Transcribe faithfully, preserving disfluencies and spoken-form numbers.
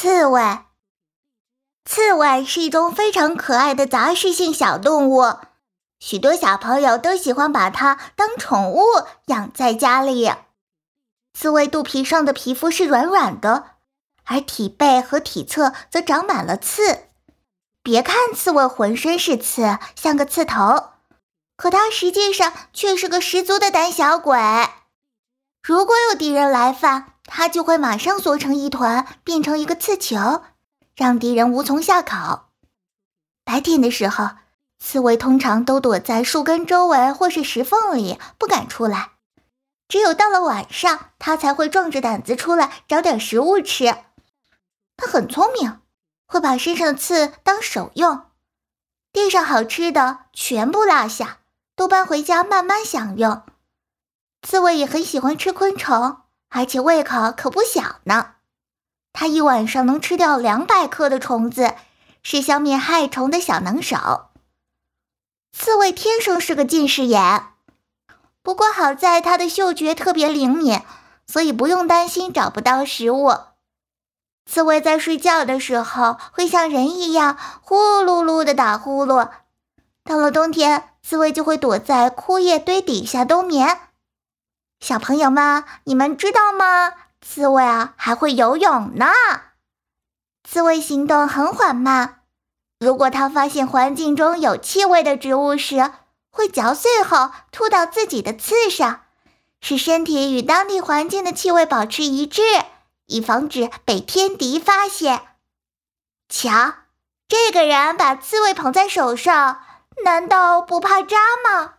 刺猬。刺猬是一种非常可爱的杂食性小动物，许多小朋友都喜欢把它当宠物养在家里。刺猬肚皮上的皮肤是软软的，而体背和体侧则长满了刺。别看刺猬浑身是刺，像个刺头，可它实际上却是个十足的胆小鬼。如果有敌人来犯，它就会马上缩成一团，变成一个刺球，让敌人无从下口。白天的时候，刺猬通常都躲在树根周围或是石缝里，不敢出来。只有到了晚上，它才会壮着胆子出来找点食物吃。它很聪明，会把身上的刺当手用，地上好吃的全部落下，都搬回家慢慢享用。刺猬也很喜欢吃昆虫，而且胃口可不小呢。它一晚上能吃掉两百克的虫子，是消灭害虫的小能手。刺猬天生是个近视眼，不过好在它的嗅觉特别灵敏，所以不用担心找不到食物。刺猬在睡觉的时候会像人一样呼噜噜地打呼噜，到了冬天，刺猬就会躲在枯叶堆底下冬眠。小朋友们，你们知道吗？刺猬啊还会游泳呢。刺猬行动很缓慢，如果它发现环境中有气味的植物时，会嚼碎后吐到自己的刺上，使身体与当地环境的气味保持一致，以防止被天敌发现。瞧，这个人把刺猬捧在手上，难道不怕扎吗？